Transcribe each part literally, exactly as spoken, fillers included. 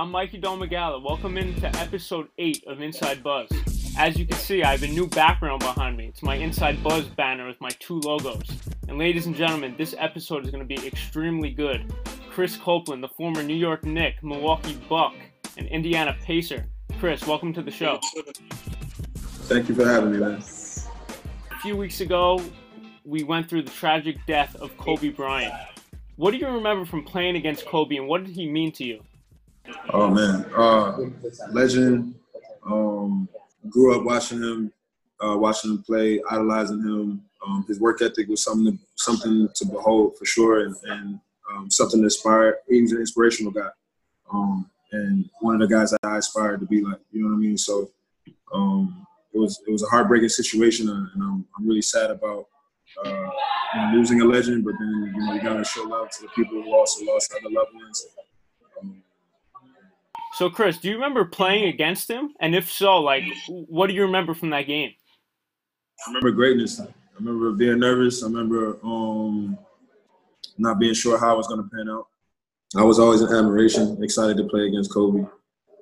I'm Mikey Domegala. Welcome into episode eight of Inside Buzz. As you can see, I have a new background behind me. It's my Inside Buzz banner with my two logos. And ladies and gentlemen, this episode is going to be extremely good. Chris Copeland, the former New York Knick, Milwaukee Buck, and Indiana Pacer. Chris, welcome to the show. Thank you for having me, man. A few weeks ago, we went through the tragic death of Kobe Bryant. What do you remember from playing against Kobe, and what did he mean to you? Oh, man. Uh, legend. Um, grew up watching him, uh, watching him play, idolizing him. Um, his work ethic was something to, something to behold for sure, and, and um, something to inspire. He was an inspirational guy, um, and one of the guys that I aspired to be like. You know what I mean? So um, it was it was a heartbreaking situation, and I'm, I'm really sad about uh, you know, losing a legend. But then you know you gotta show love to the people who also lost other loved ones. Um, So, Chris, do you remember playing against him? And if so, like, what do you remember from that game? I remember greatness. I remember being nervous. I remember um, not being sure how it was going to pan out. I was always in admiration, excited to play against Kobe.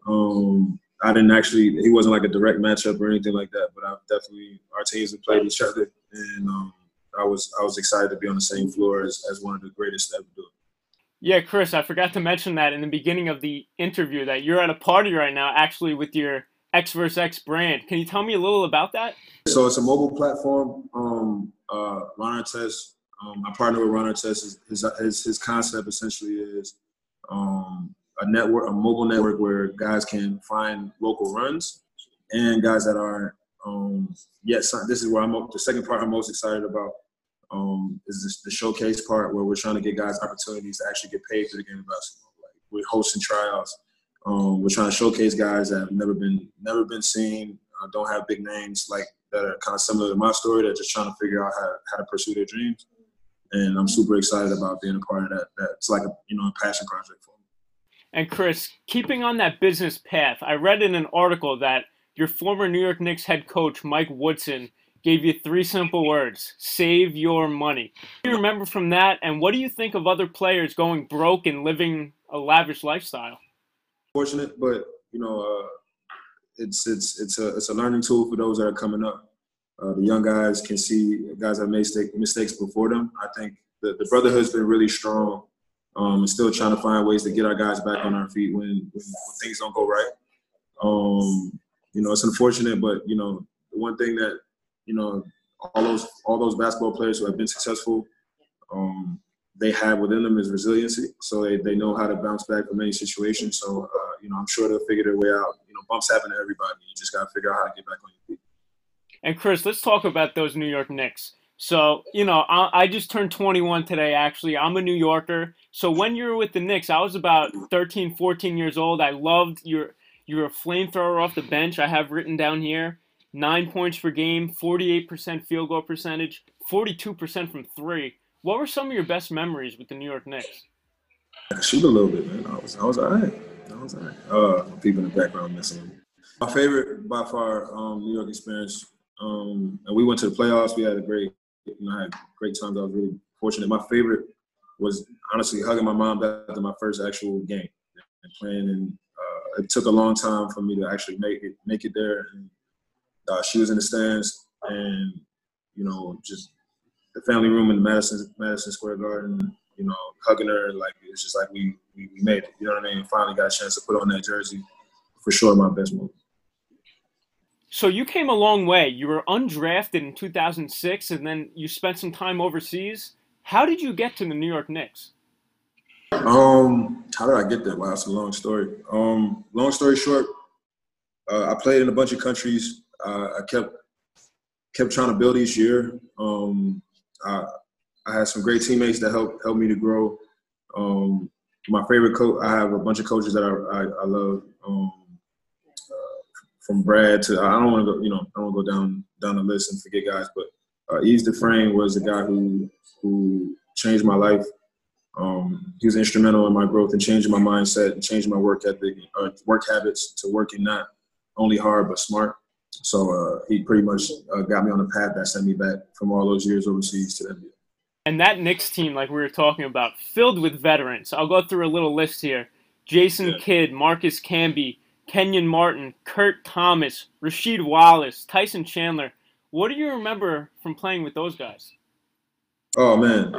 Um, I didn't actually – he wasn't like a direct matchup or anything like that, but I've definitely – our teams have played each other, and um, I was I was excited to be on the same floor as, as one of the greatest to ever do it. Yeah, Chris, I forgot to mention that in the beginning of the interview that you're at a party right now actually with your X versus. X brand. Can you tell me a little about that? So it's a mobile platform. Um, uh, Ron Artest, um, I partner with Ron Artest. His, his, his concept essentially is um, a network, a mobile network where guys can find local runs and guys that aren't um, yet. This is where I'm the second part I'm most excited about. Um, is this the showcase part where we're trying to get guys opportunities to actually get paid for the game of basketball. Like we're hosting tryouts. Um, we're trying to showcase guys that have never been never been seen, uh, don't have big names like that are kind of similar to my story. They're just trying to figure out how, how to pursue their dreams. And I'm super excited about being a part of that. That's like a you know a passion project for me. And Chris, keeping on that business path, I read in an article that your former New York Knicks head coach Mike Woodson gave you three simple words: save your money. What do you remember from that, and what do you think of other players going broke and living a lavish lifestyle? Fortunate, but you know, uh, it's it's it's a it's a learning tool for those that are coming up. Uh, the young guys can see guys that made mistake, mistakes before them. I think the, the brotherhood's been really strong, um, and still trying to find ways to get our guys back on our feet when, when, when things don't go right. Um, you know, it's unfortunate, but you know, the one thing that You know, all those all those basketball players who have been successful, um, they have within them is resiliency. So they, they know how to bounce back from any situation. So, uh, you know, I'm sure they'll figure their way out. You know, bumps happen to everybody. You just got to figure out how to get back on your feet. And, Chris, let's talk about those New York Knicks. So, you know, I, I just turned twenty-one today, actually. I'm a New Yorker. So when you were with the Knicks, I was about thirteen, fourteen years old. I loved your you were a flamethrower off the bench. I have written down here. Nine points per game, forty-eight percent field goal percentage, forty-two percent from three. What were some of your best memories with the New York Knicks? I could shoot a little bit, man. I was, I was all right. I was all right. Uh, people in the background missing. My favorite, by far, um, New York experience. Um, and we went to the playoffs. We had a great, you know, I had great times. I was really fortunate. My favorite was honestly hugging my mom back to my first actual game and playing. And uh, it took a long time for me to actually make it, make it there. And, Uh, she was in the stands, and you know, just the family room in the Madison Madison Square Garden. You know, hugging her like it's just like we, we we made it. You know what I mean? Finally got a chance to put on that jersey. For sure, my best moment. So you came a long way. You were undrafted in two thousand six, and then you spent some time overseas. How did you get to the New York Knicks? Um, how did I get there? Wow, it's a long story. Um, long story short, uh, I played in a bunch of countries. Uh, I kept kept trying to build each year. Um, I, I had some great teammates that helped helped me to grow. Um, my favorite coach, I have a bunch of coaches that I, I, I love, um, uh, from Brad to I don't want to go, you know, I don't want to go down down the list and forget guys, but uh, Ease Dufresne was the guy who who changed my life. Um, he was instrumental in my growth and changing my mindset and changing my work ethic, uh, work habits to working not only hard but smart. So uh, he pretty much uh, got me on the path that sent me back from all those years overseas to N B A. And that Knicks team, like we were talking about, filled with veterans. I'll go through a little list here. Jason yeah. Kidd, Marcus Camby, Kenyon Martin, Kurt Thomas, Rasheed Wallace, Tyson Chandler. What do you remember from playing with those guys? Oh, man.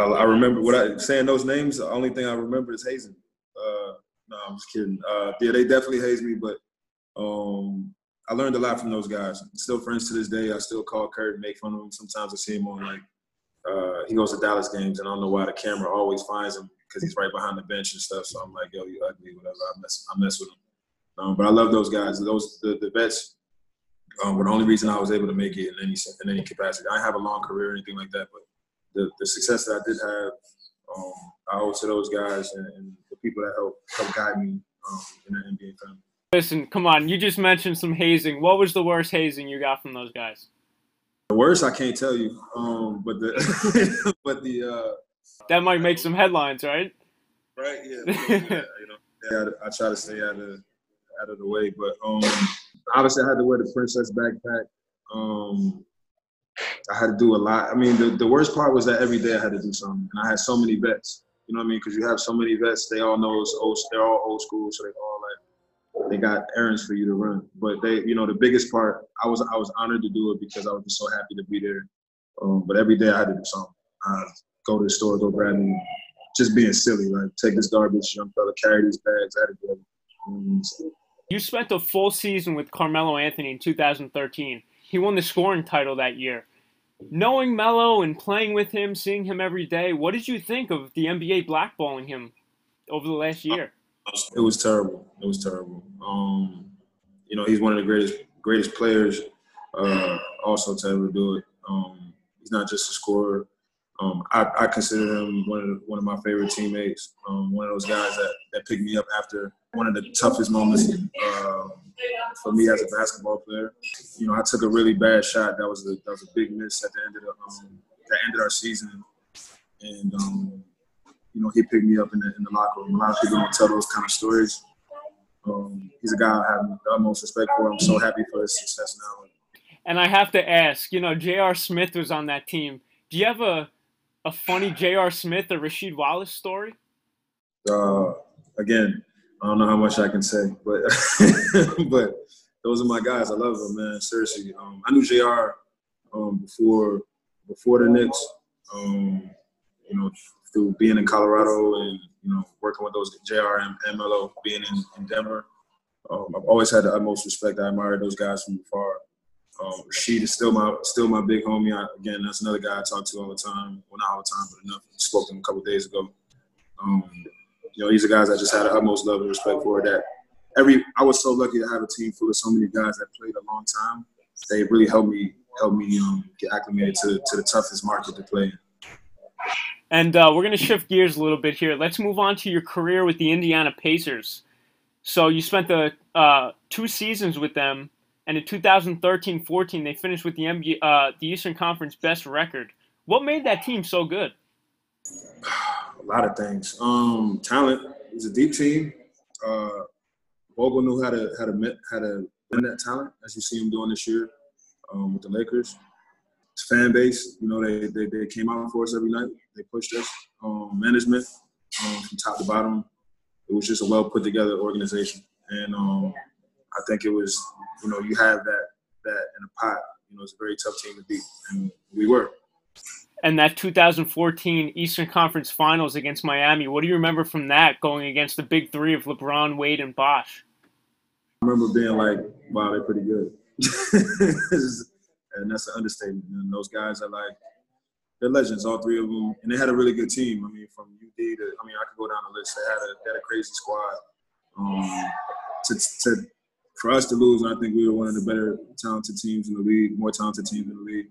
I, I remember what I saying those names. The only thing I remember is hazing. Uh, no, I'm just kidding. Uh, yeah, they definitely hazed me, but um, I learned a lot from those guys. Still friends to this day. I still call Kurt and make fun of him. Sometimes I see him on, like, uh, he goes to Dallas games, and I don't know why the camera always finds him because he's right behind the bench and stuff. So I'm like, yo, you ugly, whatever. I mess, I mess with him. Um, but I love those guys. Those the, the vets. Um, but the only reason I was able to make it in any in any capacity, I didn't have a long career or anything like that. But the, the success that I did have, um, I owe to those guys and, and the people that helped help guide me um, in the N B A family. Listen, come on, you just mentioned some hazing. What was the worst hazing you got from those guys? The worst, I can't tell you. Um, but the but the uh, that might make some headlines, right? Right. Yeah. yeah you know, I try to stay out of out of the way, but um. Obviously, I had to wear the princess backpack. Um, I had to do a lot. I mean, the, the worst part was that every day I had to do something. And I had so many vets. You know what I mean? Because you have so many vets. They all know it's old. They're all old school. So they all, like, they got errands for you to run. But, they, you know, the biggest part, I was I was honored to do it because I was just so happy to be there. Um, but every day I had to do something. I'd go to the store, go grab me. Just being silly. Like, take this garbage, young fella, carry these bags. I had to do everything. You know what I mean? So, you spent a full season with Carmelo Anthony in two thousand thirteen. He won the scoring title that year. Knowing Melo and playing with him, seeing him every day, what did you think of the N B A blackballing him over the last year? It was terrible. It was terrible. Um, you know, he's one of the greatest greatest players uh, also to ever do it. Um, he's not just a scorer. Um, I, I consider him one of the, one of my favorite teammates, um, one of those guys that, that picked me up after one of the toughest moments uh, for me as a basketball player. You know, I took a really bad shot. That was a, that was a big miss at the end of the, um, that ended our season. And, um, you know, he picked me up in the, in the locker room. A lot of people don't tell those kind of stories. Um, he's a guy I have the utmost respect for. I'm so happy for his success now. And I have to ask, you know, J R. Smith was on that team. Do you have a A funny J R. Smith or Rasheed Wallace story? Uh, again, I don't know how much I can say, but but those are my guys. I love them, man. Seriously, um, I knew J R um, before before the Knicks. Um, you know, through being in Colorado and you know working with those J R and Melo, being in, in Denver. Um, I've always had the utmost respect. I admire those guys from afar. Um, Rasheed is still my still my big homie. I, again, that's another guy I talk to all the time. Well, not all the time, but enough. I spoke to him a couple of days ago. Um, you know, these are guys I just had the utmost love and respect for. That every I was so lucky to have a team full of so many guys that played a long time. They really helped me help me um, get acclimated to to the toughest market to play in. And uh, we're gonna shift gears a little bit here. Let's move on to your career with the Indiana Pacers. So you spent the uh, two seasons with them. And in two thousand thirteen fourteen, they finished with the N B A, uh, the Eastern Conference best record. What made that team so good? A lot of things. Um, talent. It was a deep team. Uh, Vogel knew how to how to how to win that talent, as you see him doing this year um, with the Lakers. The fan base. You know, they, they they came out for us every night. They pushed us. Um, management um, from top to bottom. It was just a well put together organization, and um, I think it was. You know, you have that that in a pot. You know, it's a very tough team to beat, and we were. And that two thousand fourteen Eastern Conference Finals against Miami, what do you remember from that going against the big three of LeBron, Wade, and Bosh? I remember being like, wow, they're pretty good. And that's an understatement. And those guys are like, they're legends, all three of them. And they had a really good team. I mean, from U D to, I mean, I could go down the list. They had a, they had a crazy squad. Um, to, to, For us to lose, I think we were one of the better talented teams in the league, more talented teams in the league.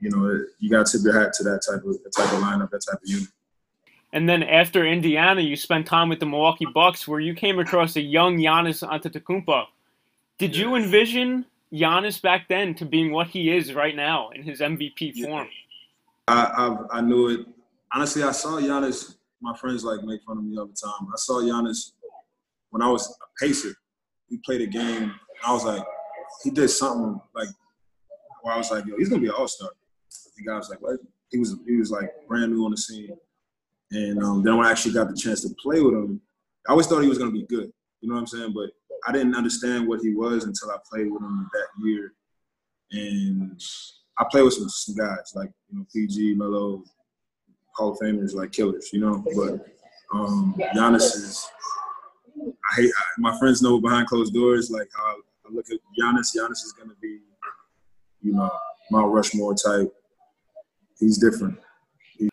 You know, you got to tip your hat to that type of that type of lineup, that type of unit. And then after Indiana, you spent time with the Milwaukee Bucks, where you came across a young Giannis Antetokounmpo. Did you envision Giannis back then to being what he is right now in his M V P form? I, I I knew it. Honestly, I saw Giannis. My friends like make fun of me all the time. I saw Giannis when I was a Pacer. We played a game, and I was like, he did something like where I was like, yo, he's gonna be an all-star. The guy was like, what? He was he was like brand new on the scene. And um, then when I actually got the chance to play with him, I always thought he was going to be good. You know what I'm saying? But I didn't understand what he was until I played with him that year. And I played with some, some guys like, you know, P G, Melo, Hall of Famers, like killers, you know. But um, Giannis is – I hate – my friends know behind closed doors, like how I look at Giannis. Giannis is going to be, you know, Mount Rushmore type. He's different. He's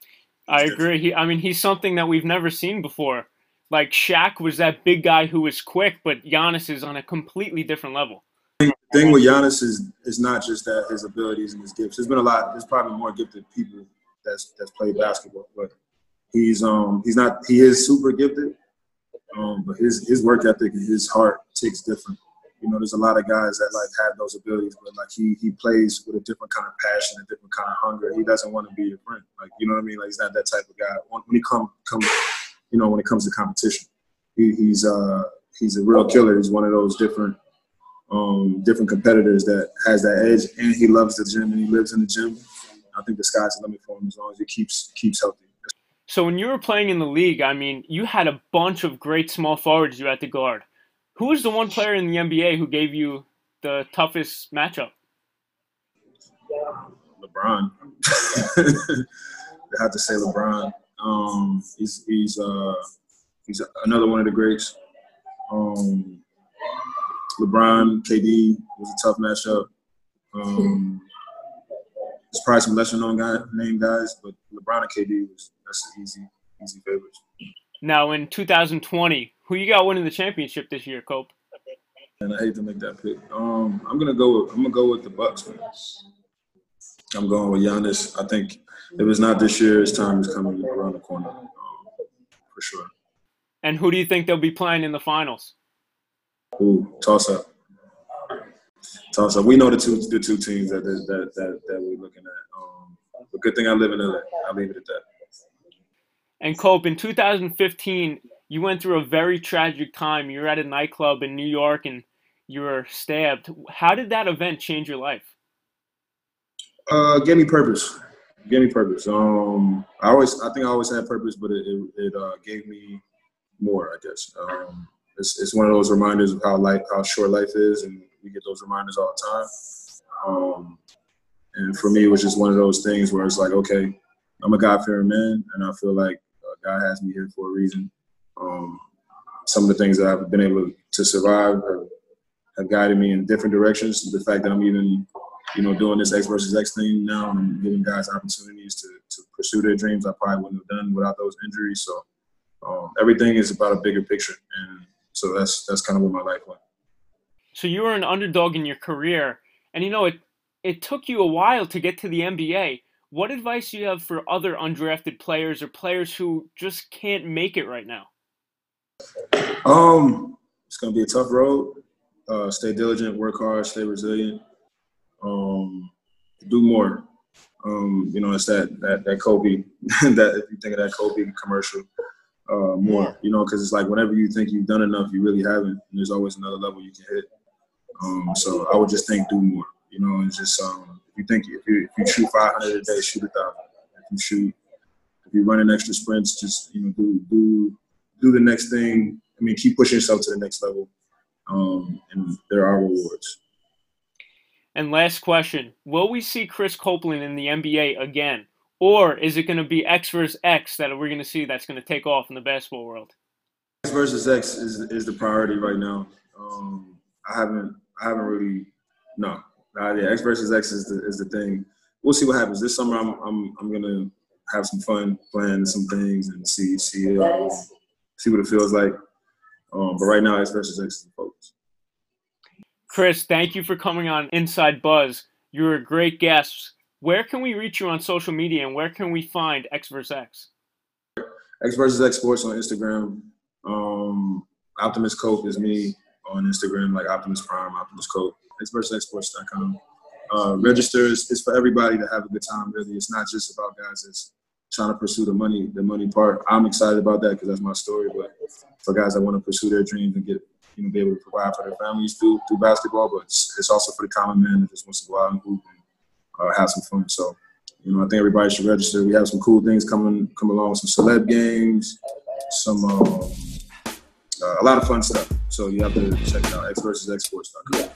I different. agree. He, I mean, he's something that we've never seen before. Like Shaq was that big guy who was quick, but Giannis is on a completely different level. The thing with Giannis is it's not just that his abilities and his gifts. There's been a lot. There's probably more gifted people that's that's played basketball, but he's um he's not he is super gifted. Um, but his his work ethic and his heart ticks different. You know, there's a lot of guys that like have those abilities, but like he he plays with a different kind of passion, a different kind of hunger. He doesn't want to be your friend, like you know what I mean. Like he's not that type of guy. When he come come. You know, when it comes to competition, he, he's uh, he's a real killer. He's one of those different um, different competitors that has that edge, and he loves the gym and he lives in the gym. I think the sky's the limit for him as long as he keeps keeps healthy. So when you were playing in the league, I mean, you had a bunch of great small forwards. You had to guard. Who was the one player in the N B A who gave you the toughest matchup? LeBron. I have to say LeBron. Um, he's he's uh he's another one of the greats. Um, LeBron, K D was a tough matchup. Um, there's probably some lesser known guy named guys, but LeBron and K D was that's an easy easy favorites. Now in two thousand twenty, who you got winning the championship this year, Cope? And I hate to make that pick. Um, I'm gonna go. With, I'm gonna go with the Bucks. Man. I'm going with Giannis. I think if it's not this year, his time is coming around the corner, um, for sure. And who do you think they'll be playing in the finals? Ooh, toss up. Toss up. We know the two the two teams that that that, that we're looking at. Um, but good thing I live in L A. I'll leave it at that. And Cope, in two thousand fifteen, you went through a very tragic time. You were at a nightclub in New York and you were stabbed. How did that event change your life? Uh, gave me purpose. Gave me purpose. Um, I always, I think I always had purpose, but it, it, it uh, gave me more, I guess. Um, it's, it's one of those reminders of how life, how short life is, and we get those reminders all the time. Um, and for me, it was just one of those things where it's like, okay, I'm a God-fearing man, and I feel like uh, God has me here for a reason. Um, some of the things that I've been able to survive have, have guided me in different directions. The fact that I'm even you know, doing this X versus X thing now and giving guys opportunities to, to pursue their dreams I probably wouldn't have done without those injuries. So um, everything is about a bigger picture. And so that's that's kind of where my life went. So you were an underdog in your career. And, you know, it, it took you a while to get to the N B A. What advice do you have for other undrafted players or players who just can't make it right now? Um, it's going to be a tough road. Uh, stay diligent, work hard, stay resilient. Um, do more. Um, you know, it's that that that Kobe. that if you think of that Kobe commercial, uh, more. You know, because it's like whenever you think you've done enough, you really haven't. And there's always another level you can hit. Um, so I would just think do more. You know, and just um, if you think if you, if you shoot five hundred a day, shoot a thousand. If you shoot, if you're running extra sprints, just you know do do do the next thing. I mean, keep pushing yourself to the next level. Um, and there are rewards. And last question, will we see Chris Copeland in the N B A again? Or is it going to be X versus X that we're going to see that's going to take off in the basketball world? X versus X is is the priority right now. Um, I haven't I haven't really – no. Uh, yeah, X versus X is the, is the thing. We'll see what happens. This summer I'm I'm, I'm going to have some fun playing some things and see see, uh, see what it feels like. Um, but right now X versus X is the focus. Chris, thank you for coming on Inside Buzz. You're a great guest. Where can we reach you on social media, and where can we find X versus X? X versus X Sports on Instagram. Um, Optimus Cope is me on Instagram, like Optimus Prime, Optimus Cope. X versus X Sports dot com. Uh, register. It's for everybody to have a good time. Really, it's not just about guys that's trying to pursue the money, the money part. I'm excited about that because that's my story. But for guys that want to pursue their dreams and get you know, be able to provide for their families through through basketball, but it's, it's also for the common man that just wants to go out and hoop and uh, have some fun. So, you know, I think everybody should register. We have some cool things coming come along, some celeb games, some um, uh, a lot of fun stuff. So you have to check it out, X versus X Sports dot com.